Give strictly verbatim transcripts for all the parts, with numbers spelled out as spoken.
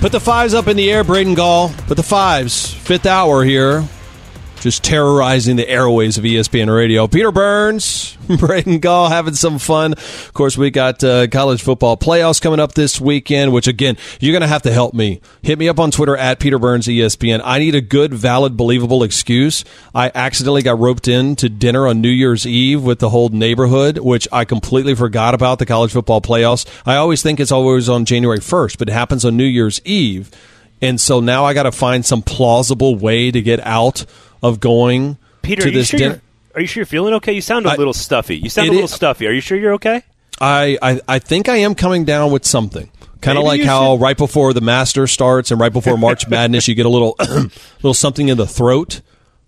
Put the fives up in the air, Braden Gall. Put the fives. Fifth hour here. Just terrorizing the airwaves of E S P N Radio. Peter Burns, Braden Gall having some fun. Of course, we got uh, college football playoffs coming up this weekend, which, again, you're going to have to help me. Hit me up on Twitter at Peter Burns E S P N. I need a good, valid, believable excuse. I accidentally got roped in to dinner on New Year's Eve with the whole neighborhood, which I completely forgot about, the college football playoffs. I always think it's always on January first, but it happens on New Year's Eve. And so now I got to find some plausible way to get out of going Peter, to this sure dinner. Are you sure you're feeling okay? You sound a I, little stuffy. You sound a little is, stuffy. Are you sure you're okay? I, I, I think I am coming down with something. Kind of like how should. Right before the Masters starts and right before March Madness, you get a little little something in the throat.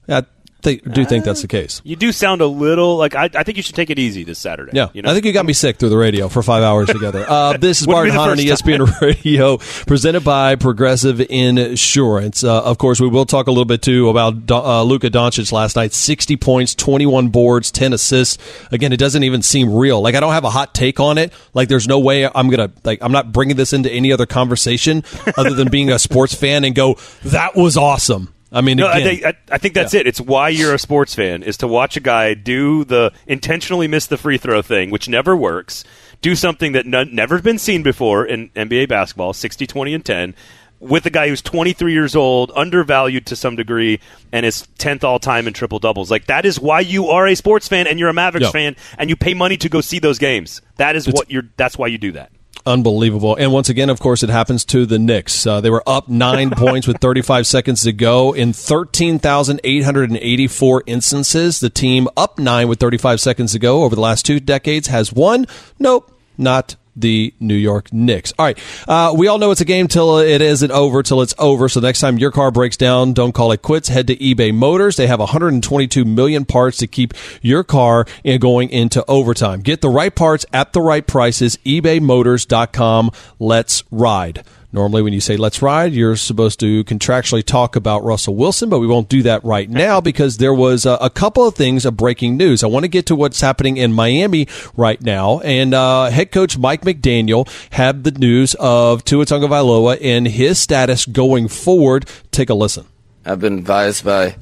I th- do uh, think that's the case. You do sound a little like I, I think you should take it easy this Saturday. Yeah, you know? I think you got me sick through the radio for five hours together. Uh, this is Bart Honan on E S P N Radio, presented by Progressive Insurance. Uh, of course, we will talk a little bit too about uh, Luka Doncic last night. sixty points, twenty-one boards, ten assists. Again, it doesn't even seem real. Like I don't have a hot take on it. Like there's no way I'm gonna like I'm not bringing this into any other conversation other than being a sports fan and go that was awesome. I mean, no, again, I, think, I, I think that's yeah. it. It's why you're a sports fan, is to watch a guy do the intentionally miss the free throw thing, which never works, do something that none, never been seen before in N B A basketball, sixty, twenty, and ten, with a guy who's twenty-three years old, undervalued to some degree, and is tenth all-time in triple-doubles. Like, that is why you are a sports fan and you're a Mavericks yeah. fan, and you pay money to go see those games. That is it's, what you're. That's why you do that. Unbelievable. And once again, of course, it happens to the Knicks. Uh, they were up nine points with thirty-five seconds to go. In thirteen thousand eight hundred eighty-four instances, the team up nine with thirty-five seconds to go over the last two decades has won. Nope, not the New York Knicks. All right. Uh, we all know it's a game till it isn't over, till it's over. So next time your car breaks down, don't call it quits. Head to eBay Motors. They have one hundred twenty-two million parts to keep your car going into overtime. Get the right parts at the right prices. ebay motors dot com. Let's ride. Normally, when you say let's ride, you're supposed to contractually talk about Russell Wilson, but we won't do that right now because there was a, a couple of things of breaking news. I want to get to what's happening in Miami right now. And uh, head coach Mike McDaniel had the news of Tua Tagovailoa and his status going forward. Take a listen. I've been advised by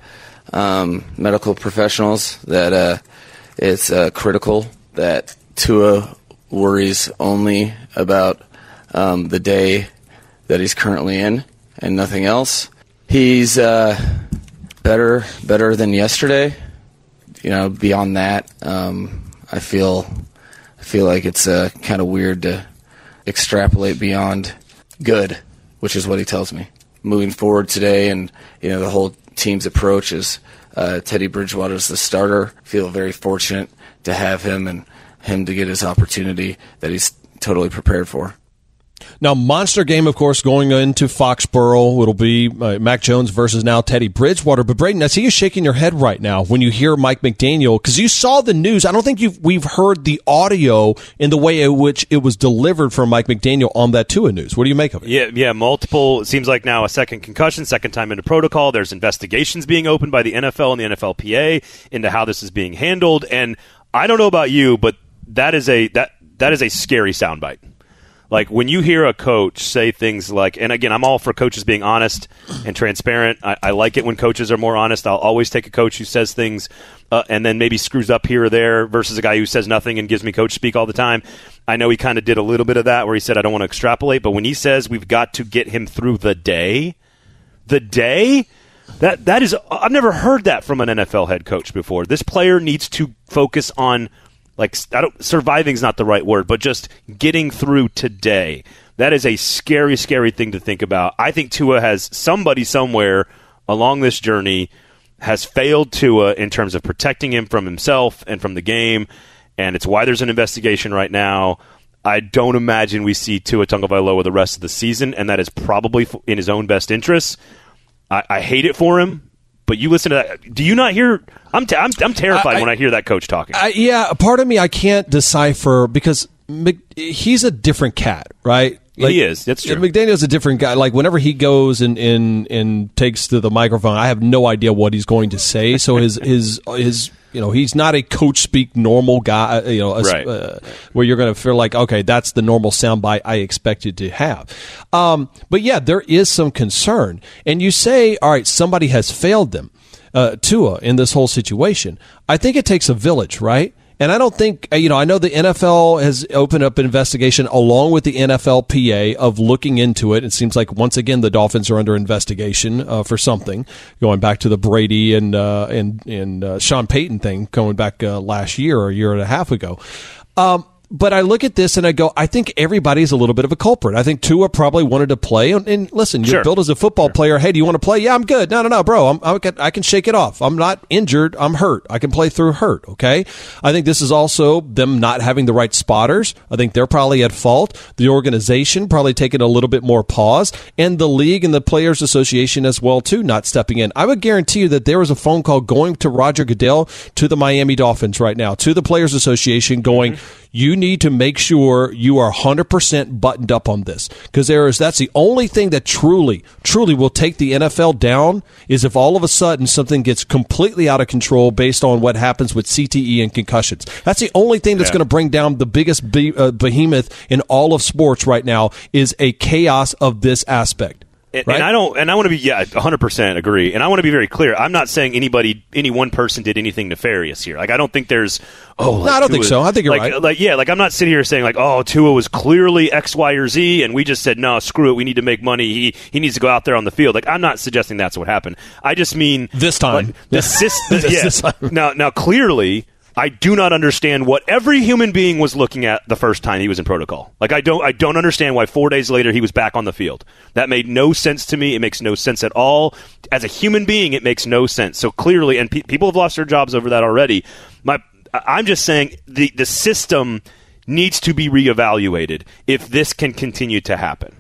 um, medical professionals that uh, it's uh, critical that Tua worries only about um, the day that he's currently in and nothing else. He's uh, better better than yesterday. You know, beyond that, um, I feel I feel like it's uh, kind of weird to extrapolate beyond good, which is what he tells me. Moving forward today, and you know, the whole team's approach is uh, Teddy Bridgewater's the starter. I feel very fortunate to have him and him to get his opportunity that he's totally prepared for. Now, monster game, of course, going into Foxborough. It'll be uh, Mac Jones versus now Teddy Bridgewater. But, Braden, I see you shaking your head right now when you hear Mike McDaniel, because you saw the news. I don't think you've, we've heard the audio in the way in which it was delivered from Mike McDaniel on that Tua news. What do you make of it? Yeah, yeah, multiple. It seems like now a second concussion, second time into protocol. There's investigations being opened by the N F L and the N F L P A into how this is being handled. And I don't know about you, but that is a that that is a scary soundbite. Like, when you hear a coach say things like, and again, I'm all for coaches being honest and transparent. I, I like it when coaches are more honest. I'll always take a coach who says things uh, and then maybe screws up here or there versus a guy who says nothing and gives me coach speak all the time. I know he kind of did a little bit of that where he said, I don't want to extrapolate. But when he says we've got to get him through the day, the day, that that is, I've never heard that from an N F L head coach before. This player needs to focus on Like, I don't, surviving's not the right word, but just getting through today. That is a scary, scary thing to think about. I think Tua has somebody somewhere along this journey has failed Tua in terms of protecting him from himself and from the game, and it's why there's an investigation right now. I don't imagine we see Tua Tagovailoa the rest of the season, and that is probably in his own best interests. I, I hate it for him, but you listen to that. Do you not hear? I'm t- I'm, I'm terrified I, when I hear that coach talking. I, yeah, part of me I can't decipher because Mc, he's a different cat, right? Like, he is. That's true. McDaniel's a different guy. Like, whenever he goes and, and, and takes to the microphone, I have no idea what he's going to say. So his his his you know he's not a coach speak normal guy. You know, a, right. uh, where you're going to feel like, okay, that's the normal soundbite I expected to have. Um, but yeah, there is some concern, and you say, all right, somebody has failed them, uh, Tua, in this whole situation. I think it takes a village, right? And I don't think, you know, I know the N F L has opened up an investigation along with the N F L P A of looking into it. It seems like, once again, the Dolphins are under investigation uh, for something, going back to the Brady and uh, and, and uh, Sean Payton thing going back uh, last year or a year and a half ago. Um, but I look at this and I go, I think everybody's a little bit of a culprit. I think Tua probably wanted to play. And, and listen, you're sure. built as a football sure. player. Hey, do you want to play? Yeah, I'm good. No, no, no, bro. I'm, I, can, I can shake it off. I'm not injured. I'm hurt. I can play through hurt, okay? I think this is also them not having the right spotters. I think they're probably at fault. The organization probably taking a little bit more pause. And the league and the Players Association as well, too, not stepping in. I would guarantee you that there was a phone call going to Roger Goodell, to the Miami Dolphins right now, to the Players Association going, mm-hmm. you need to make sure you are one hundred percent buttoned up on this, because there is that's the only thing that truly, truly will take the N F L down, is if all of a sudden something gets completely out of control based on what happens with C T E and concussions. That's the only thing that's yeah. going to bring down the biggest be- uh, behemoth in all of sports right now, is a chaos of this aspect. And, right? and I don't, and I want to be, yeah, one hundred percent agree. And I want to be very clear. I'm not saying anybody, any one person did anything nefarious here. Like, I don't think there's, oh, like no, I don't Tua, think so. I think you're like, right. Like, yeah, like I'm not sitting here saying like, oh, Tua was clearly X, Y, or Z, and we just said no, screw it. We need to make money. He he needs to go out there on the field. Like, I'm not suggesting that's what happened. I just mean this time. Like, the system. Yeah. This time. Now, now clearly, I do not understand what every human being was looking at the first time he was in protocol. Like, I don't I don't understand why four days later he was back on the field. That made no sense to me. It makes no sense at all. As a human being, it makes no sense. So clearly, and pe- people have lost their jobs over that already. My, I'm just saying the, the system needs to be reevaluated if this can continue to happen.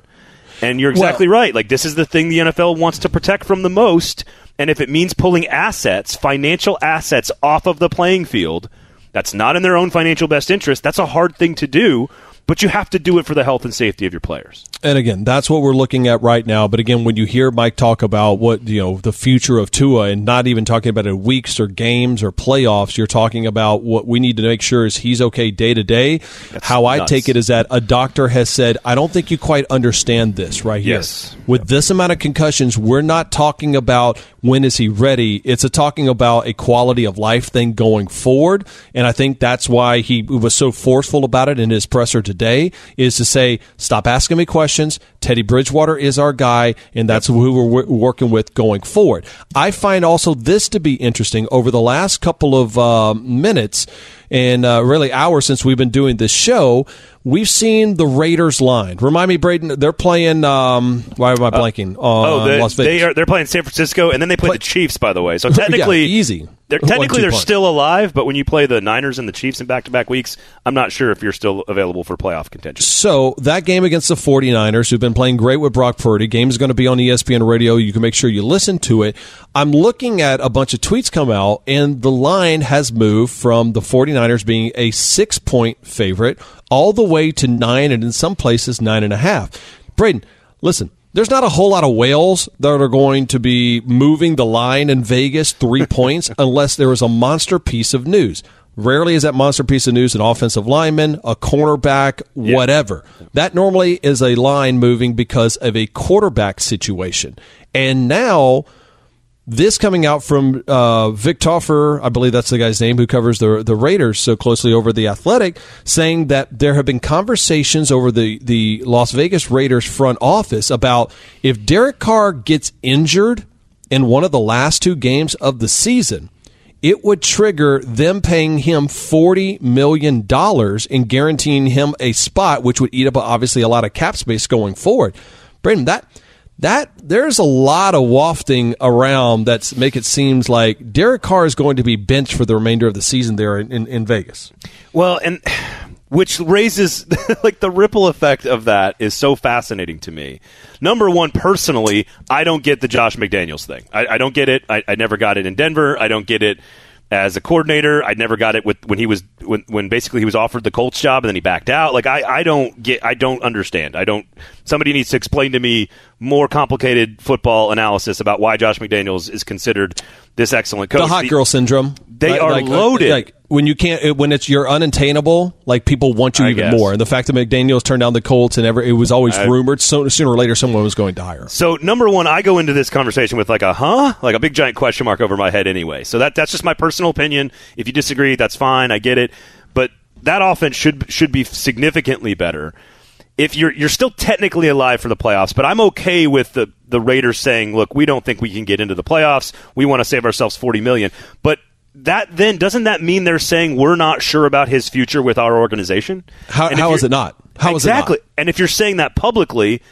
And you're exactly well, right. Like, this is the thing the N F L wants to protect from the most. And if it means pulling assets, financial assets, off of the playing field, that's not in their own financial best interest. That's a hard thing to do, but you have to do it for the health and safety of your players. And again, that's what we're looking at right now. But again, when you hear Mike talk about what, you know, the future of Tua, and not even talking about it weeks or games or playoffs, you're talking about what we need to make sure is he's okay day to day. How I nuts. take it is that a doctor has said, I don't think you quite understand this right here. Yes. With yep. this amount of concussions, we're not talking about when is he ready. It's a talking about a quality of life thing going forward. And I think that's why he was so forceful about it in his presser today, is to say, stop asking me questions. Teddy Bridgewater is our guy, and that's who we're w- working with going forward. I find also this to be interesting. Over the last couple of uh, minutes and uh, really hours since we've been doing this show, we've seen the Raiders line. Remind me, Braden, they're playing um, – why am I blanking? Uh, oh, the, Las Vegas. They are, they're playing San Francisco, and then they play, play the Chiefs, by the way. So technically yeah, – easy. They're, technically, they're still alive, but when you play the Niners and the Chiefs in back-to-back weeks, I'm not sure if you're still available for playoff contention. So that game against the 49ers, who've been playing great with Brock Purdy, game is going to be on E S P N Radio. You can make sure you listen to it. I'm looking at a bunch of tweets come out, and the line has moved from the 49ers being a six-point favorite all the way to nine, and in some places, nine and a half. Braden, listen. There's not a whole lot of whales that are going to be moving the line in Vegas three points unless there is a monster piece of news. Rarely is that monster piece of news an offensive lineman, a cornerback, whatever. Yeah. That normally is a line moving because of a quarterback situation. And now, this coming out from uh, Vic Toffer, I believe that's the guy's name, who covers the the Raiders so closely over The Athletic, saying that there have been conversations over the, the Las Vegas Raiders front office about if Derek Carr gets injured in one of the last two games of the season, it would trigger them paying him forty million dollars and guaranteeing him a spot, which would eat up, obviously, a lot of cap space going forward. Brandon, that that there's a lot of wafting around that's make it seems like Derek Carr is going to be benched for the remainder of the season there in, in, in Vegas. Well, and which raises like the ripple effect of that is so fascinating to me. Number one, personally, I don't get the Josh McDaniels thing. I, I don't get it. I, I never got it in Denver. I don't get it as a coordinator. I never got it with when he was when, when basically he was offered the Colts job and then he backed out. Like I, I don't get I don't understand. I don't somebody needs to explain to me more complicated football analysis about why Josh McDaniels is considered this excellent coach. The hot girl the, syndrome. They like, are like, loaded. Like when you can't when it's you're unattainable, like people want you I even guess. more. And the fact that McDaniels turned down the Colts and ever it was always I, rumored so sooner or later someone was going to hire him. So number one, I go into this conversation with like a huh? Like a big giant question mark over my head anyway. So that that's just my personal opinion. If you disagree, that's fine. I get it. But that offense should should be significantly better. If you're you're still technically alive for the playoffs, but I'm okay with the, the Raiders saying, look, we don't think we can get into the playoffs. We want to save ourselves forty million dollars. But that then, doesn't that mean they're saying we're not sure about his future with our organization? How, how is it not? How exactly, is it not? And if you're saying that publicly,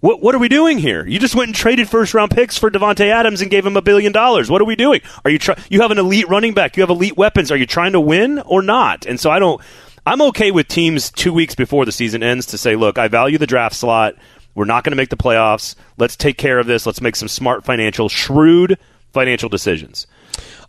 what what are we doing here? You just went and traded first-round picks for Davante Adams and gave him a billion dollars. What are we doing? Are you try, You have an elite running back. You have elite weapons. Are you trying to win or not? And so I don't... I'm okay with teams two weeks before the season ends to say, look, I value the draft slot. We're not going to make the playoffs. Let's take care of this. Let's make some smart financial, shrewd financial decisions.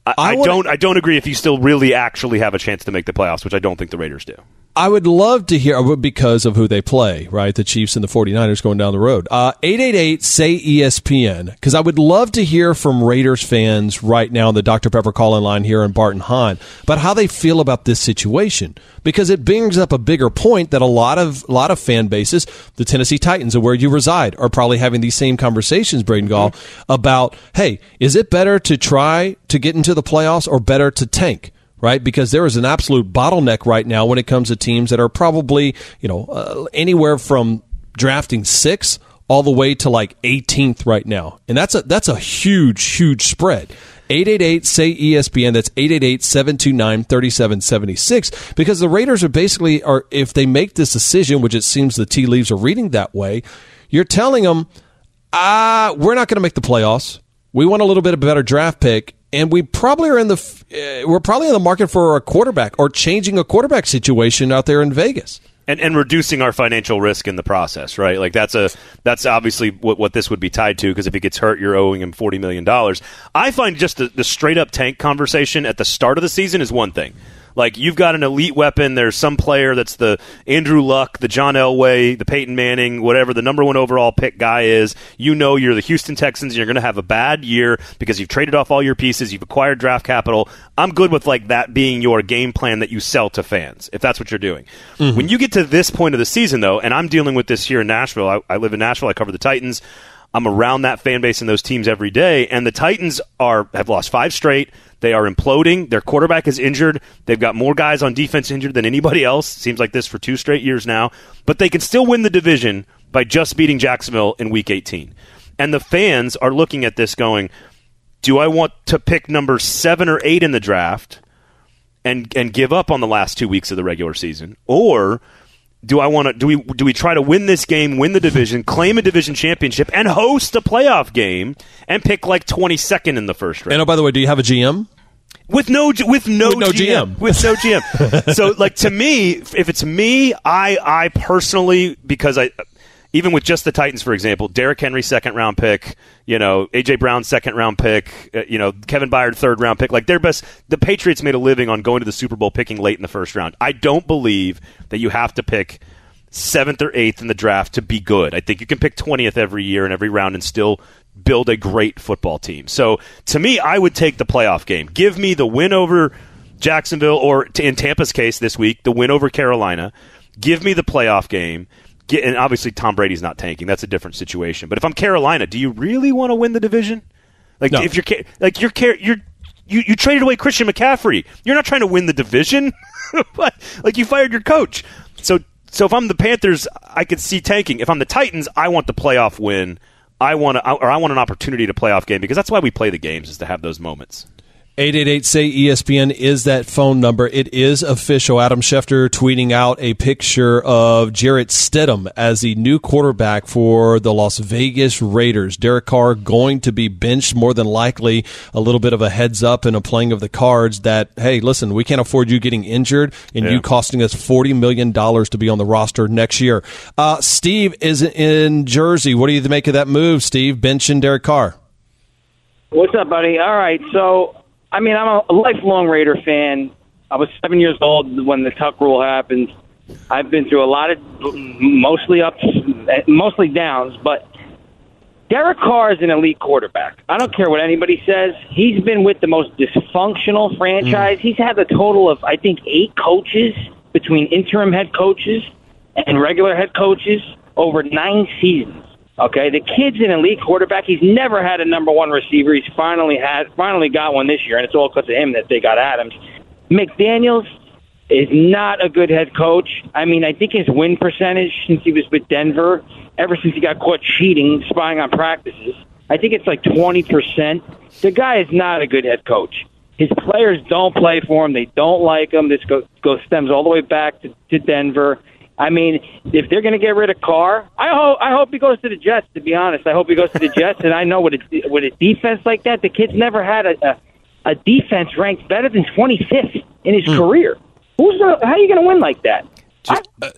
I, I, I wanna, don't I don't agree if you still really actually have a chance to make the playoffs, which I don't think the Raiders do. I would love to hear, because of who they play, right? The Chiefs and the 49ers going down the road. Uh, eight eight eight, S A Y, E S P N, because I would love to hear from Raiders fans right now on the Doctor Pepper call-in line here in Bart and Hahn about how they feel about this situation, because it brings up a bigger point that a lot of a lot of fan bases, the Tennessee Titans, where you reside, are probably having these same conversations, Braden Gall, mm-hmm. about, hey, is it better to try to get into the playoffs or better to tank? Right, because there is an absolute bottleneck right now when it comes to teams that are probably, you know, uh, anywhere from drafting sixth all the way to like eighteenth right now, and that's a that's a huge huge spread. eight eight eight, S A Y, E S P N. That's eight eight eight, seven two nine, three seven seven six. Because the Raiders are basically are if they make this decision, which it seems the tea leaves are reading that way, you're telling them, ah, we're not going to make the playoffs. We want a little bit of a better draft pick. And we probably are in the we're probably in the market for a quarterback or changing a quarterback situation out there in Vegas, and and reducing our financial risk in the process, right? Like that's a that's obviously what what this would be tied to, because if he gets hurt, you're owing him forty million dollars. I find just the, the straight up tank conversation at the start of the season is one thing. Like, you've got an elite weapon. There's some player that's the Andrew Luck, the John Elway, the Peyton Manning, whatever the number one overall pick guy is. You know you're the Houston Texans. You're going to have a bad year because you've traded off all your pieces. You've acquired draft capital. I'm good with, like, that being your game plan that you sell to fans, if that's what you're doing. Mm-hmm. When you get to this point of the season, though, and I'm dealing with this here in Nashville. I, I live in Nashville. I cover the Titans. I'm around that fan base and those teams every day, and the Titans are have lost five straight. They are imploding. Their quarterback is injured. They've got more guys on defense injured than anybody else. Seems like this for two straight years now. But they can still win the division by just beating Jacksonville in Week eighteen. And the fans are looking at this going, do I want to pick number seven or eight in the draft and and give up on the last two weeks of the regular season? Or... Do I want to? Do we? Do we try to win this game, win the division, claim a division championship, and host a playoff game, and pick like twenty-second in the first round? And oh, by the way, do you have a G M? With no, with no, with no G M. G M, with no G M. So, like, to me, if it's me, I, I personally, because I, even with just the Titans, for example, Derrick Henry second round pick, you know, A J Brown second round pick, uh, you know, Kevin Byard third round pick, like their best. The Patriots made a living on going to the Super Bowl picking late in the first round. I don't believe that you have to pick seventh or eighth in the draft to be good. I think you can pick twentieth every year and every round and still build a great football team. So to me, I would take the playoff game. Give me the win over Jacksonville, or in Tampa's case this week, the win over Carolina. Give me the playoff game. Get, and obviously Tom Brady's not tanking. That's a different situation. But if I'm Carolina, do you really want to win the division? Like no. if you're like you're you're you you traded away Christian McCaffrey. You're not trying to win the division. Like you fired your coach. So So if I'm the Panthers, I could see tanking. If I'm the Titans, I want the playoff win. I want, a, or I want an opportunity to playoff game, because that's why we play the games, is to have those moments. eight eight eight, S A Y, E S P N is that phone number. It is official. Adam Schefter tweeting out a picture of Jarrett Stidham as the new quarterback for the Las Vegas Raiders. Derek Carr going to be benched, more than likely. A little bit of a heads up and a playing of the cards that, hey, listen, we can't afford you getting injured and yeah. you costing us forty million dollars to be on the roster next year. Uh, Steve is in Jersey. What do you make of that move, Steve? Benching Derek Carr. What's up, buddy? All right, so... I mean, I'm a lifelong Raider fan. I was seven years old when the Tuck rule happened. I've been through a lot of mostly ups, mostly downs, but Derek Carr is an elite quarterback. I don't care what anybody says. He's been with the most dysfunctional franchise. Mm. He's had a total of, I think, eight coaches between interim head coaches and regular head coaches over nine seasons. Okay, the kid's an elite quarterback. He's never had a number one receiver. He's finally had, finally got one this year, and it's all because of him that they got Adams. McDaniels is not a good head coach. I mean, I think his win percentage since he was with Denver, ever since he got caught cheating, spying on practices, I think it's like twenty percent. The guy is not a good head coach. His players don't play for him. They don't like him. This goes, goes stems all the way back to, to Denver. I mean, if they're going to get rid of Carr, I hope I hope he goes to the Jets, to be honest. I hope he goes to the Jets, and I know with a, with a defense like that, the kid's never had a, a, a defense ranked better than twenty-fifth in his mm. career. Who's the, how are you going to win like that? Just, I, uh,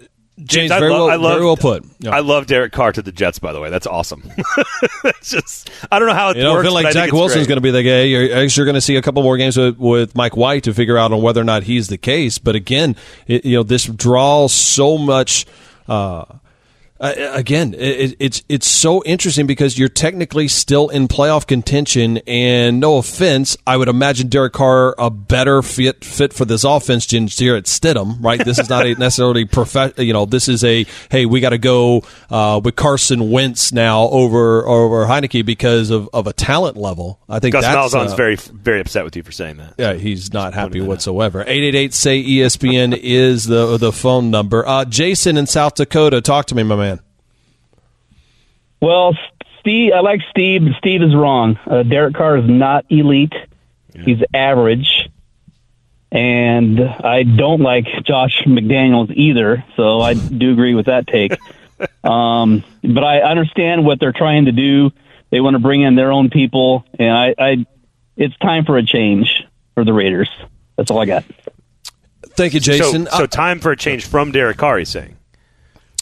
James, I very, love, well, I love, very well put. Yeah. I love Derek Carr to the Jets, by the way. That's awesome. That's just, I don't know how it you know, works. I feel like Zach Wilson's going to be the guy. You're, you're going to see a couple more games with, with Mike White to figure out on whether or not he's the case. But again, it, you know, this draws so much. Uh, Uh, again, it, it's it's so interesting because you're technically still in playoff contention, and no offense, I would imagine Derek Carr a better fit fit for this offense than Jarrett Stidham, right? This is not a necessarily perfect, you know, this is a, hey, we got to go uh, with Carson Wentz now over over Heineke because of, of a talent level. I think Gus Malzahn's uh, very very upset with you for saying that. Yeah, he's not happy whatsoever. eight eight eight, S A Y, E S P N is the the phone number. Uh, Jason in South Dakota, talk to me, my man. Well, Steve, I like Steve, but Steve is wrong. Uh, Derek Carr is not elite. Yeah. He's average. And I don't like Josh McDaniels either, so I do agree with that take. Um, but I understand what they're trying to do. They want to bring in their own people, and I, I it's time for a change for the Raiders. That's all I got. Thank you, Jason. So, so time for a change from Derek Carr, he's saying.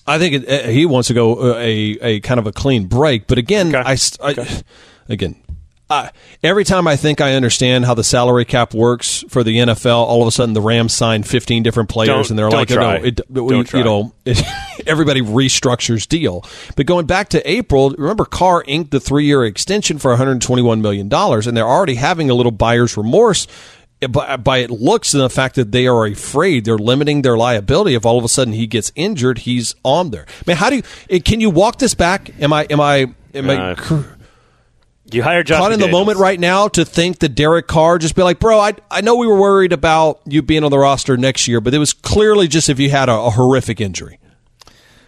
I think it, he wants to go a, a kind of a clean break. But again, okay. I, I okay. again, I, every time I think I understand how the salary cap works for the N F L, all of a sudden the Rams sign fifteen different players, don't, and they're like, oh, no, it, we, you know, it, everybody restructures deal. But going back to April, remember Carr inked the three-year extension for one hundred twenty-one million dollars, and they're already having a little buyer's remorse By, by it looks and the fact that they are afraid they're limiting their liability. If all of a sudden he gets injured, he's on there. Man, how do you? Can you walk this back? Am I? Am I? Am uh, I? You hire Josh caught McDaniels. In the moment right now to think that Derek Carr just be like, bro, I I know we were worried about you being on the roster next year, but it was clearly just if you had a, a horrific injury.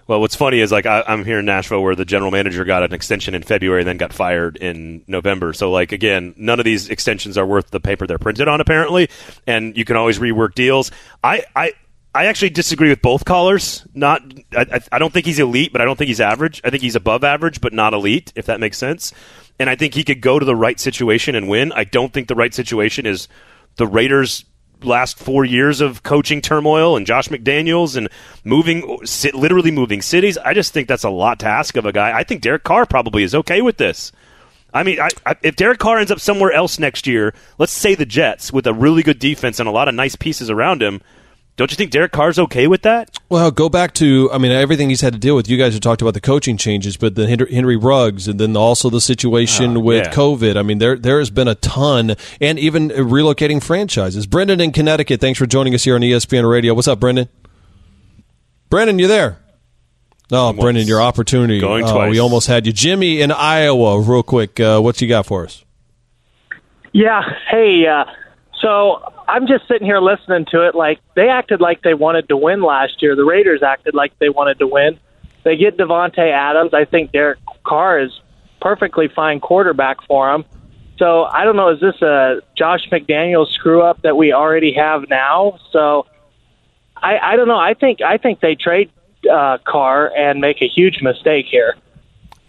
Well, what's funny is like I, I'm here in Nashville where the general manager got an extension in February and then got fired in November. So, like, again, none of these extensions are worth the paper they're printed on, apparently, and you can always rework deals. I, I, I actually disagree with both callers. Not, I, I don't think he's elite, but I don't think he's average. I think he's above average, but not elite, if that makes sense. And I think he could go to the right situation and win. I don't think the right situation is the Raiders' last four years of coaching turmoil and Josh McDaniels and moving, literally moving cities. I just think that's a lot to ask of a guy. I think Derek Carr probably is okay with this. I mean, I, I, if Derek Carr ends up somewhere else next year, let's say the Jets, with a really good defense and a lot of nice pieces around him, don't you think Derek Carr's okay with that? Well, go back to, I mean, everything he's had to deal with. You guys have talked about the coaching changes, but the Henry Ruggs and then also the situation oh, with yeah. COVID. I mean, there there has been a ton, and even relocating franchises. Brendan in Connecticut, thanks for joining us here on E S P N Radio. What's up, Brendan? Brendan, you there? Oh, Once. Brendan, your opportunity. Going twice. Uh, we almost had you. Jimmy in Iowa, real quick, uh, what you got for us? Yeah, hey, uh, so I'm just sitting here listening to it. Like, they acted like they wanted to win last year. The Raiders acted like they wanted to win. They get Davante Adams. I think Derek Carr is perfectly fine quarterback for them. So I don't know, is this a Josh McDaniels screw-up that we already have now? So I, I don't know. I think I think they trade uh, Carr and make a huge mistake here.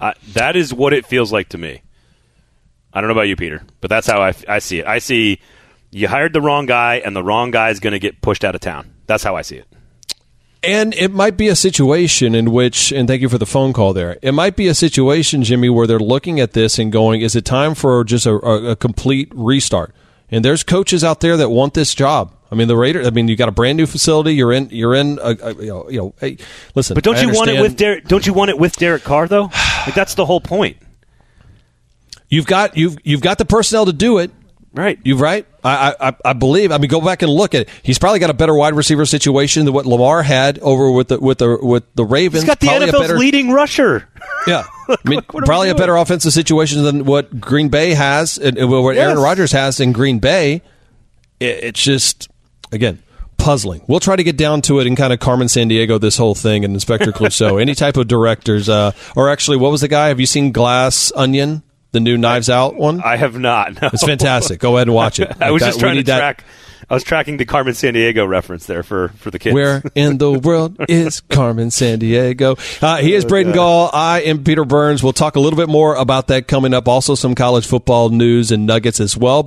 Uh, that is what it feels like to me. I don't know about you, Peter, but that's how I, I see it. I see you hired the wrong guy, and the wrong guy is going to get pushed out of town. That's how I see it. And it might be a situation in which, and thank you for the phone call there, it might be a situation, Jimmy, where they're looking at this and going, is it time for just a, a complete restart? And there's coaches out there that want this job. I mean, the Raiders, I mean, you got a brand new facility. You're in, you're in, a, a, you know, you know hey, listen. But don't you want it with Derek, don't you want it with Derek Carr, though? Like, that's the whole point. You've got, you've, you've got the personnel to do it. Right. You're right. I, I I believe. I mean, go back and look at it. He's probably got a better wide receiver situation than what Lamar had over with the with the with the Ravens. He's got the probably N F L's better, leading rusher. Yeah. I mean, what, what probably a better offensive situation than what Green Bay has and, and what yes. Aaron Rodgers has in Green Bay. It, it's just, again, puzzling. We'll try to get down to it and kind of Carmen Sandiego this whole thing and Inspector Clouseau. Any type of directors, uh, or actually, what was the guy? Have you seen Glass Onion? The new Knives Out one? I have not. No. It's fantastic. Go ahead and watch it. Like I was that, just trying to track. That. I was tracking the Carmen Sandiego reference there for, for the kids. Where in the world is Carmen Sandiego? Uh, he is Braden Gall. I am Peter Burns. We'll talk a little bit more about that coming up. Also, some college football news and nuggets as well.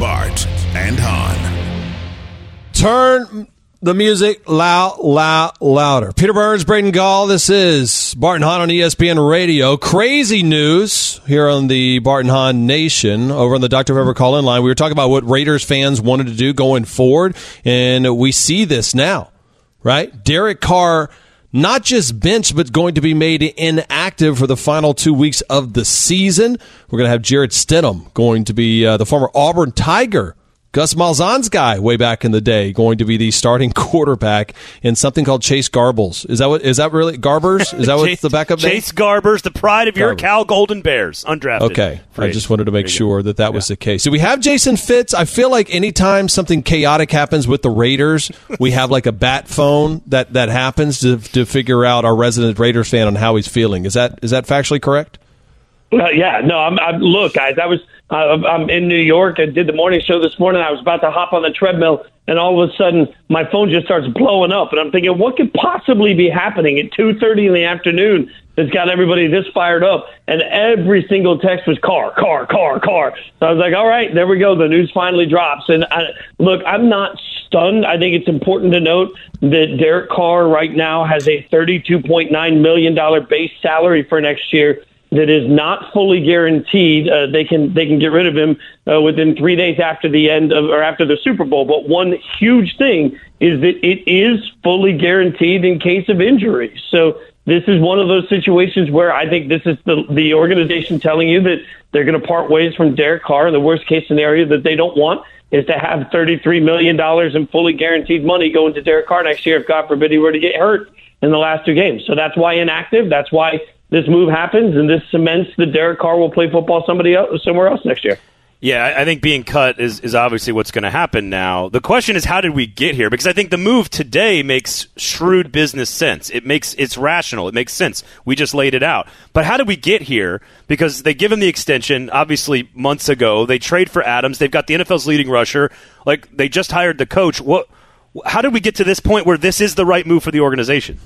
Bart and Hahn. Turn the music loud, loud, louder. Peter Burns, Braden Gall, this is Bart and Hahn on E S P N Radio. Crazy news here on the Bart and Hahn Nation. Over on the Doctor Pepper call-in line, we were talking about what Raiders fans wanted to do going forward, and we see this now, right? Derek Carr, not just benched, but going to be made inactive for the final two weeks of the season. We're going to have Jarrett Stidham, going to be uh, the former Auburn Tiger, Gus Malzahn's guy way back in the day, going to be the starting quarterback in something called Chase Garbers. Is that what? Is that really Garbers? Is that what's Chase, the backup name? Chase Garbers, the pride of your Garbers. Cal Golden Bears, undrafted. Okay, Freeze. I just wanted to make sure that that yeah. was the case. So we have Jason Fitz. I feel like anytime something chaotic happens with the Raiders, we have like a bat phone that, that happens to to figure out our resident Raiders fan on how he's feeling. Is that is that factually correct? Uh, yeah, no. I'm, I'm look, guys. I was. I'm in New York. I did the morning show this morning. I was about to hop on the treadmill, and all of a sudden, my phone just starts blowing up. And I'm thinking, what could possibly be happening at two thirty in the afternoon that's got everybody this fired up? And every single text was car, car, car, car. So I was like, all right, there we go. The news finally drops. And I, look, I'm not stunned. I think it's important to note that Derek Carr right now has a thirty-two point nine million dollars base salary for next year. That is not fully guaranteed. Uh, they can they can get rid of him uh, within three days after the end of or after the Super Bowl. But one huge thing is that it is fully guaranteed in case of injury. So this is one of those situations where I think this is the the organization telling you that they're going to part ways from Derek Carr. The worst case scenario that they don't want is to have thirty-three million dollars in fully guaranteed money going to Derek Carr next year if, God forbid, he were to get hurt in the last two games. So that's why inactive. That's why this move happens, and this cements that Derek Carr will play football somebody else, somewhere else next year. Yeah, I think being cut is, is obviously what's going to happen now. The question is, how did we get here? Because I think the move today makes shrewd business sense. It makes It's rational. It makes sense. We just laid it out. But how did we get here? Because they give him the extension, obviously, months ago. They trade for Adams. They've got the N F L's leading rusher. Like, they just hired the coach. What? How did we get to this point where this is the right move for the organization?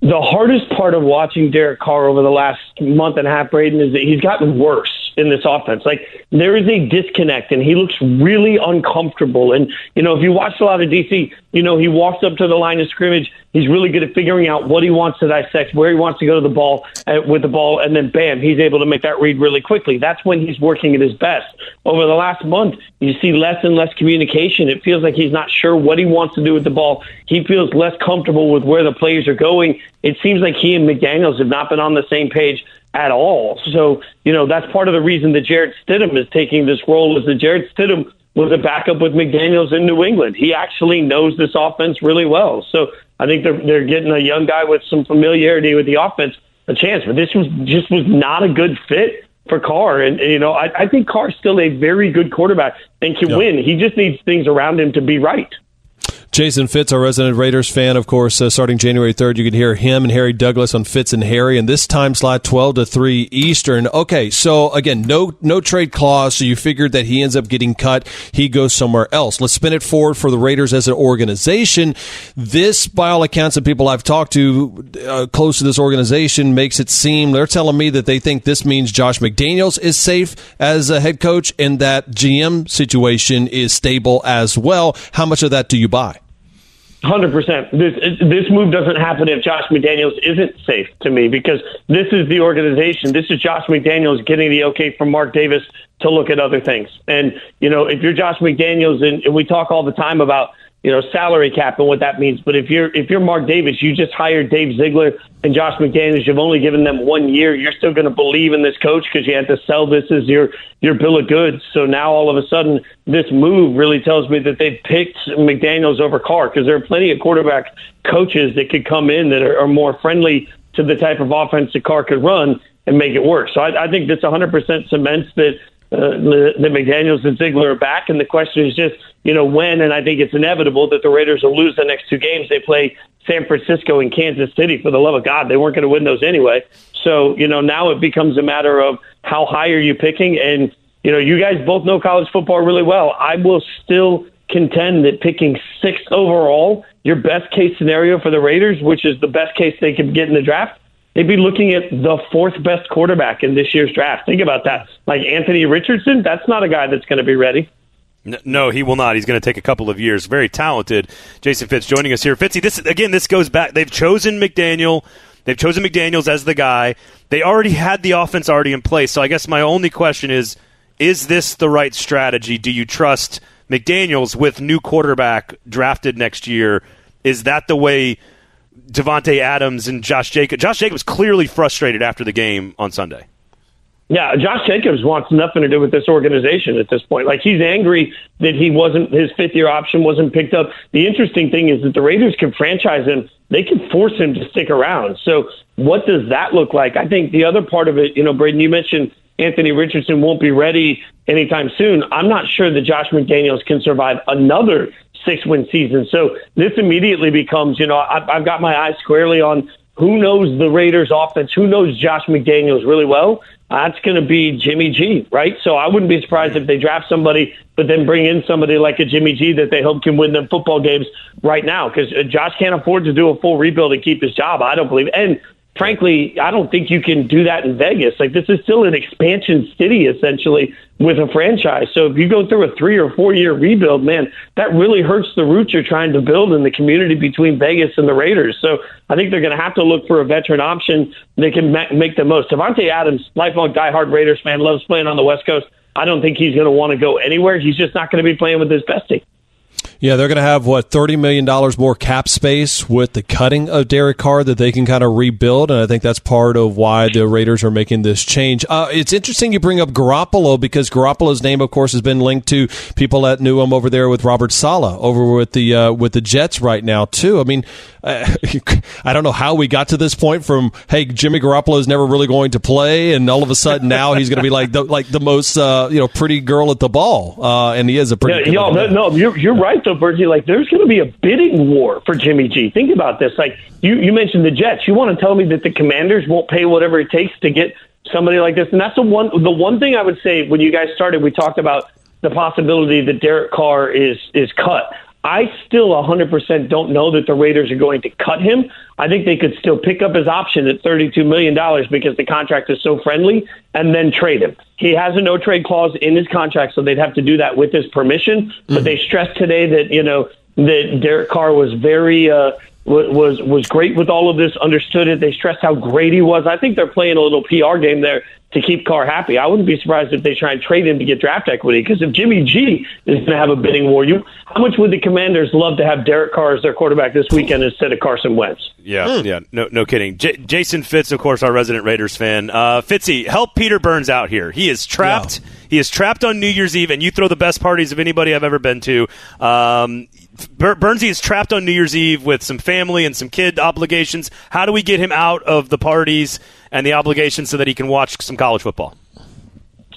The hardest part of watching Derek Carr over the last month and a half, Braden, is that he's gotten worse in this offense. Like, there is a disconnect, and he looks really uncomfortable. And, you know, if you watched a lot of D C, you know, he walks up to the line of scrimmage. He's really good at figuring out what he wants to dissect, where he wants to go to the ball uh, with the ball, and then, bam, he's able to make that read really quickly. That's when he's working at his best. Over the last month, you see less and less communication. It feels like he's not sure what he wants to do with the ball. He feels less comfortable with where the players are going. It seems like he and McDaniels have not been on the same page at all. So, you know, that's part of the reason that Jarrett Stidham is taking this role, is that Jarrett Stidham was a backup with McDaniels in New England. He actually knows this offense really well. So I think they're, they're getting a young guy with some familiarity with the offense a chance. But this was just was not a good fit for Carr. And, and you know, I, I think Carr's still a very good quarterback and can yep. win. He just needs things around him to be right. Jason Fitz, our resident Raiders fan, of course, uh, starting January third, you can hear him and Harry Douglas on Fitz and Harry, and this time slot twelve to three Eastern. Okay, so again, no no trade clause, so you figured that he ends up getting cut, he goes somewhere else. Let's spin it forward for the Raiders as an organization. This, by all accounts of people I've talked to uh, close to this organization, makes it seem, they're telling me that they think this means Josh McDaniels is safe as a head coach and that G M situation is stable as well. How much of that do you buy? one hundred percent. This this move doesn't happen if Josh McDaniels isn't safe to me, because this is the organization. This is Josh McDaniels getting the okay from Mark Davis to look at other things. And, you know, if you're Josh McDaniels, and, and we talk all the time about, you know, salary cap and what that means. But if you're if you're Mark Davis, you just hired Dave Ziegler and Josh McDaniels. You've only given them one year. You're still going to believe in this coach because you had to sell this as your, your bill of goods. So now all of a sudden, this move really tells me that they've picked McDaniels over Carr, because there are plenty of quarterback coaches that could come in that are, are more friendly to the type of offense that Carr could run and make it work. So I, I think this one hundred percent cements that Uh, the, the McDaniels and Ziegler are back, and the question is just, you know, when, and I think it's inevitable that the Raiders will lose the next two games. They play San Francisco and Kansas City. For the love of God, they weren't going to win those anyway. So, you know, now it becomes a matter of how high are you picking, and, you know, you guys both know college football really well. I will still contend that picking sixth overall, your best case scenario for the Raiders, which is the best case they could get in the draft, they'd be looking at the fourth best quarterback in this year's draft. Think about that. Like Anthony Richardson, that's not a guy that's going to be ready. No, he will not. He's going to take a couple of years. Very talented. Jason Fitz joining us here. Fitzy, this again, this goes back. They've chosen McDaniel. They've chosen McDaniels as the guy. They already had the offense already in place. So I guess my only question is, is this the right strategy? Do you trust McDaniels with new quarterback drafted next year? Is that the way – Davante Adams and Josh Jacobs. Josh Jacobs clearly frustrated after the game on Sunday. Yeah, Josh Jacobs wants nothing to do with this organization at this point. Like, he's angry that he wasn't, his fifth-year option wasn't picked up. The interesting thing is that the Raiders can franchise him. They can force him to stick around. So what does that look like? I think the other part of it, you know, Braden, you mentioned Anthony Richardson won't be ready anytime soon. I'm not sure that Josh McDaniels can survive another six-win season. So this immediately becomes, you know, I've, I've got my eyes squarely on who knows the Raiders offense, who knows Josh McDaniels really well. Uh, that's going to be Jimmy G, right? So I wouldn't be surprised if they draft somebody, but then bring in somebody like a Jimmy G that they hope can win them football games right now, because Josh can't afford to do a full rebuild and keep his job, I don't believe. And frankly, I don't think you can do that in Vegas. Like, this is still an expansion city, essentially, with a franchise. So if you go through a three- or four-year rebuild, man, that really hurts the roots you're trying to build in the community between Vegas and the Raiders. So I think they're going to have to look for a veteran option that can ma- make the most. Davante Adams, lifelong diehard Raiders fan, loves playing on the West Coast. I don't think he's going to want to go anywhere. He's just not going to be playing with his best team. Yeah, they're going to have, what, thirty million dollars more cap space with the cutting of Derek Carr that they can kind of rebuild, and I think that's part of why the Raiders are making this change. Uh, it's interesting you bring up Garoppolo because Garoppolo's name, of course, has been linked to people that knew him over there with Robert Sala, over with the uh, with the Jets right now, too. I mean, uh, I don't know how we got to this point from, hey, Jimmy Garoppolo is never really going to play, and all of a sudden now he's going to be like the, like the most uh, you know pretty girl at the ball, uh, and he is a pretty yeah, girl. No, no, no, you're, you're right, though. Bergie, like there's going to be a bidding war for Jimmy G. Think about this. Like you, you mentioned the Jets. You want to tell me that the Commanders won't pay whatever it takes to get somebody like this? And that's the one. The one thing I would say when you guys started, we talked about the possibility that Derek Carr is is cut. I still one hundred percent don't know that the Raiders are going to cut him. I think they could still pick up his option at thirty-two million dollars because the contract is so friendly and then trade him. He has a no-trade clause in his contract, so they'd have to do that with his permission. But mm-hmm. they stressed today that, you know, that Derek Carr was very uh, was was great with all of this, understood it. They stressed how great he was. I think they're playing a little P R game there to keep Carr happy. I wouldn't be surprised if they try and trade him to get draft equity, because if Jimmy G is going to have a bidding war, you how much would the Commanders love to have Derek Carr as their quarterback this weekend instead of Carson Wentz? Yeah, mm. yeah, no, no kidding. J- Jason Fitz, of course, our resident Raiders fan. Uh, Fitzy, help Peter Burns out here. He is trapped. Yeah. He is trapped on New Year's Eve, and you throw the best parties of anybody I've ever been to. Um, Bur- Burnsy is trapped on New Year's Eve with some family and some kid obligations. How do we get him out of the parties and the obligations so that he can watch some college football?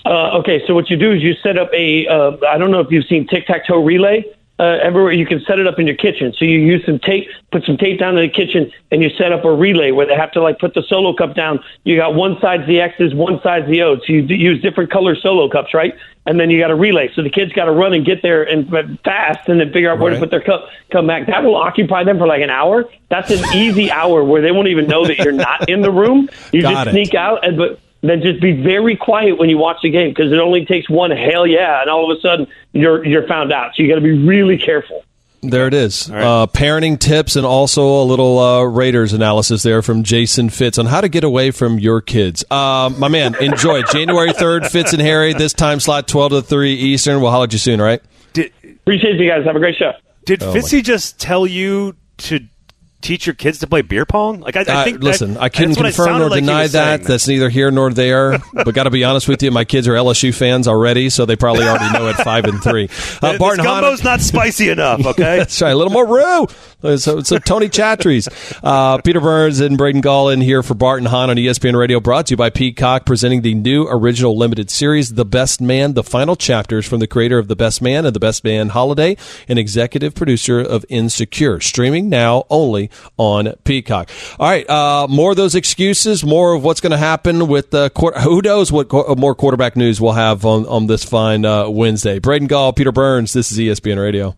Uh, okay, so what you do is you set up a, uh, I don't know if you've seen tic-tac-toe relay. Uh, everywhere you can set it up in your kitchen. So you use some tape, put some tape down in the kitchen, and you set up a relay where they have to like put the solo cup down. You got one side's the X's, one side's the O's. So you d- use different color solo cups, right? And then you got a relay. So the kids got to run and get there and fast, and then figure out where right. to put their cup. Come back. That will occupy them for like an hour. That's an easy hour where they won't even know that you're not in the room. You got just it. Sneak out and but. Then just be very quiet when you watch the game, because it only takes one hell yeah, and all of a sudden you're you're found out. So you got to be really careful. There it is. Right. Uh, parenting tips and also a little uh, Raiders analysis there from Jason Fitz on how to get away from your kids. Uh, my man, enjoy. January third, Fitz and Harry, this time slot twelve to three Eastern. We'll holler at you soon, all right? Did, Appreciate you guys. Have a great show. Did oh Fitzy just tell you to teach your kids to play beer pong? Like I, I think. Uh, that, listen, I couldn't confirm nor like deny that. that. That's neither here nor there. But got to be honest with you, my kids are L S U fans already, so they probably already know at five and three. Uh, Bart Honan, gumbo's not spicy enough. Okay, that's right. A little more roux. So, so Tony Chatterys, uh, Peter Burns, and Braden Gall in here for Bart and Han on E S P N Radio. Brought to you by Peacock, presenting the new original limited series, The Best Man: The Final Chapters, from the creator of The Best Man and The Best Man Holiday, and executive producer of Insecure. Streaming now only on Peacock. All right, uh, more of those excuses, more of what's going to happen with the quarter. Who knows what qu- more quarterback news we'll have on, on this fine uh, Wednesday. Braden Gall, Peter Burns, this is E S P N Radio.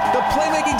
playmaking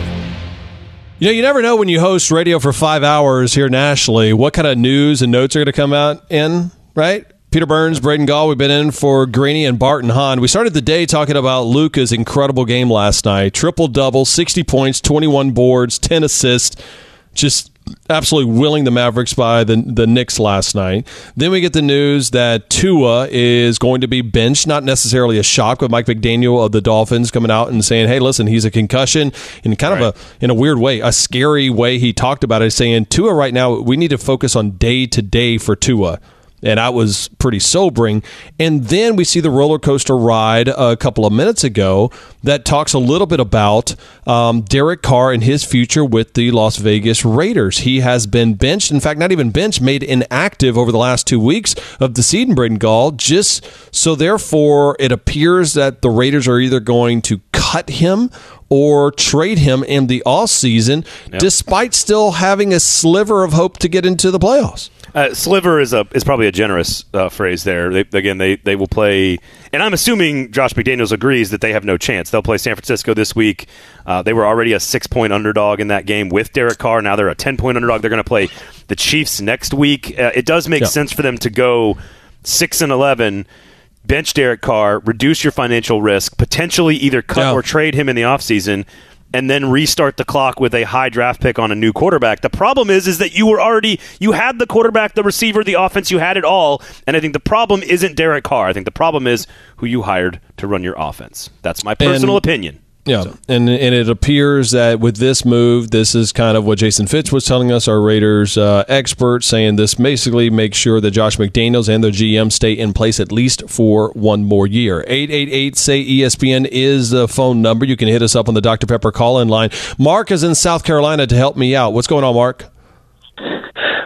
You know, you never know when you host radio for five hours here nationally what kind of news and notes are going to come out in, right? Peter Burns, Braden Gall, we've been in for Greeny and Bart Honan. We started the day talking about Luka's incredible game last night. Triple-double, sixty points, twenty-one boards, ten assists. Just absolutely willing the Mavericks by the, the Knicks last night. Then we get the news that Tua is going to be benched. Not necessarily a shock, but Mike McDaniel of the Dolphins coming out and saying, hey, listen, he's a concussion. In kind right. of a in a weird way, a scary way he talked about it, saying, Tua right now, we need to focus on day-to-day for Tua. And that was pretty sobering. And then we see the roller coaster ride a couple of minutes ago that talks a little bit about um, Derek Carr and his future with the Las Vegas Raiders. He has been benched. In fact, not even benched, made inactive over the last two weeks of the seed and Braden Gall. Just so therefore, it appears that the Raiders are either going to cut him or trade him in the offseason, yep. despite still having a sliver of hope to get into the playoffs. Uh, sliver is a is probably a generous uh, phrase there. They, again, they, they will play, and I'm assuming Josh McDaniels agrees that they have no chance. They'll play San Francisco this week. Uh, they were already a six-point underdog in that game with Derek Carr. Now they're a ten-point underdog. They're going to play the Chiefs next week. Uh, it does make yeah. sense for them to go six and eleven, bench Derek Carr, reduce your financial risk, potentially either cut yeah. or trade him in the offseason, and then restart the clock with a high draft pick on a new quarterback. The problem is is that you were already you had the quarterback, the receiver, the offense, you had it all, and I think the problem isn't Derek Carr. I think the problem is who you hired to run your offense. That's my personal and, opinion. Yeah, so. and and it appears that with this move, this is kind of what Jason Fitz was telling us, our Raiders uh, expert, saying this basically makes sure that Josh McDaniels and their G M stay in place at least for one more year. eight eight eight say E S P N is the phone number. You can hit us up on the Doctor Pepper call-in line. Mark is in South Carolina to help me out. What's going on, Mark?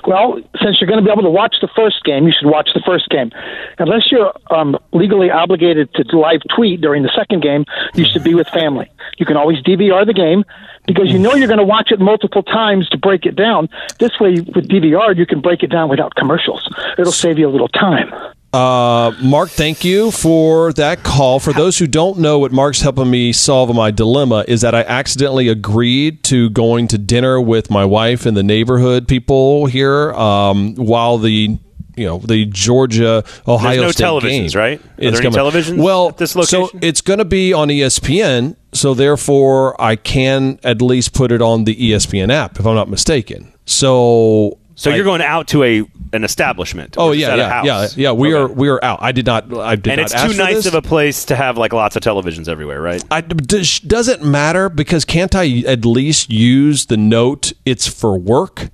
Well, since you're going to be able to watch the first game, you should watch the first game. Unless you're um, legally obligated to live tweet during the second game, you should be with family. You can always D V R the game because you know you're going to watch it multiple times to break it down. This way, with D V R, you can break it down without commercials. It'll save you a little time. Uh, Mark, thank you for that call. For those who don't know, what Mark's helping me solve my dilemma is that I accidentally agreed to going to dinner with my wife and the neighborhood people here um, while the you know the Georgia Ohio no State televisions, game right? Are there any televisions? Well, at this location? So it's going to be on E S P N. So therefore, I can at least put it on the E S P N app if I'm not mistaken. So. So I, you're going out to a an establishment? Oh yeah, yeah, yeah, yeah. We okay. are we are out. I did not. I did. And it's not too nice of a place to have like lots of televisions everywhere, right? I, does it matter? Because can't I at least use the note? It's for work.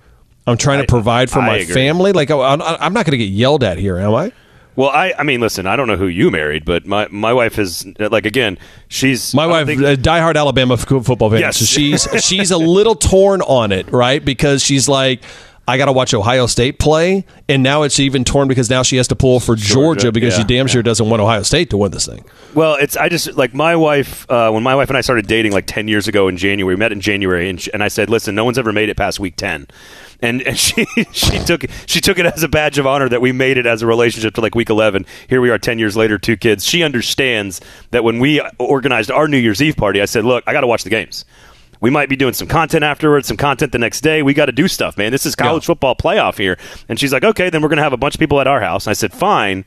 I'm trying I, to provide for I my agree. family. Like I, I'm not going to get yelled at here, am I? Well, I, I mean, listen, I don't know who you married, but my, my wife is, like, again, she's... My wife, think, a diehard Alabama football fan. Yes. So she's, she's a little torn on it, right? Because she's like... I got to watch Ohio State play, and now it's even torn because now she has to pull for Georgia, Georgia because yeah, she damn sure yeah. doesn't want Ohio State to win this thing. Well, it's I just like my wife uh, when my wife and I started dating like ten years ago in January, we met in January, and, she, and I said, "Listen, no one's ever made it past week ten," and and she she took she took it as a badge of honor that we made it as a relationship to like week eleven. Here we are, ten years later, two kids. She understands that when we organized our New Year's Eve party, I said, "Look, I got to watch the games." We might be doing some content afterwards, some content the next day. We got to do stuff, man. This is college yeah. football playoff here. And she's like, okay, then we're going to have a bunch of people at our house. And I said, fine,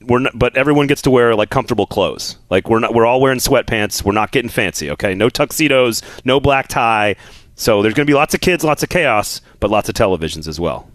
we're not, but everyone gets to wear like comfortable clothes. Like we're not, we're all wearing sweatpants. We're not getting fancy, okay? No tuxedos, no black tie. So there's going to be lots of kids, lots of chaos, but lots of televisions as well.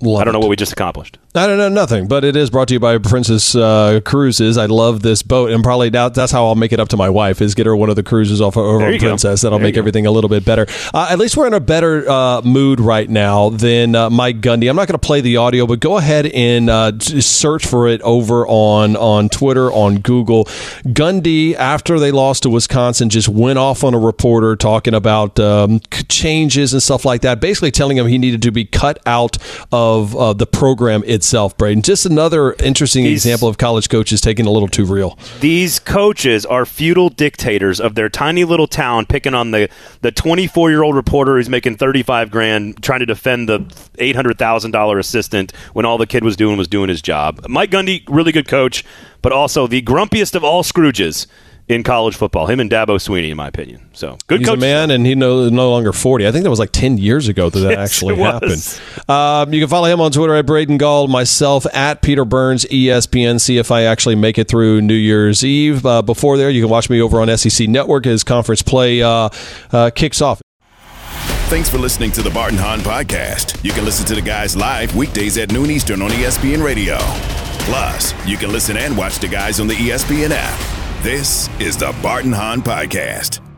Love I don't know it. What we just accomplished. I don't know nothing, but it is brought to you by Princess uh, Cruises. I love this boat, and probably that, that's how I'll make it up to my wife is get her one of the cruises off of, over on Princess. Go. That'll there make everything go. A little bit better. Uh, at least we're in a better uh, mood right now than uh, Mike Gundy. I'm not going to play the audio, but go ahead and uh, search for it over on on Twitter, on Google. Gundy, after they lost to Wisconsin, just went off on a reporter talking about um, changes and stuff like that, basically telling him he needed to be cut out of Of uh, the program itself, Braden. Just another interesting He's, example of college coaches taking a little too real. These coaches are feudal dictators of their tiny little town, picking on the the twenty-four-year-old reporter who's making thirty-five grand, trying to defend the eight hundred thousand dollars assistant when all the kid was doing was doing his job. Mike Gundy, really good coach, but also the grumpiest of all Scrooges. in college football, him and Dabo Swinney, in my opinion. So good He's coach. He's a man, and he's no, no longer forty. I think that was like ten years ago that, yes, that actually happened. Um, you can follow him on Twitter at Braden Gall, myself at Peter Burns, E S P N. See if I actually make it through New Year's Eve. Uh, before there, you can watch me over on S E C Network as conference play uh, uh, kicks off. Thanks for listening to the Bart and Hahn Podcast. You can listen to the guys live weekdays at noon Eastern on E S P N Radio. Plus, you can listen and watch the guys on the E S P N app. This is the Bart and Hahn Podcast.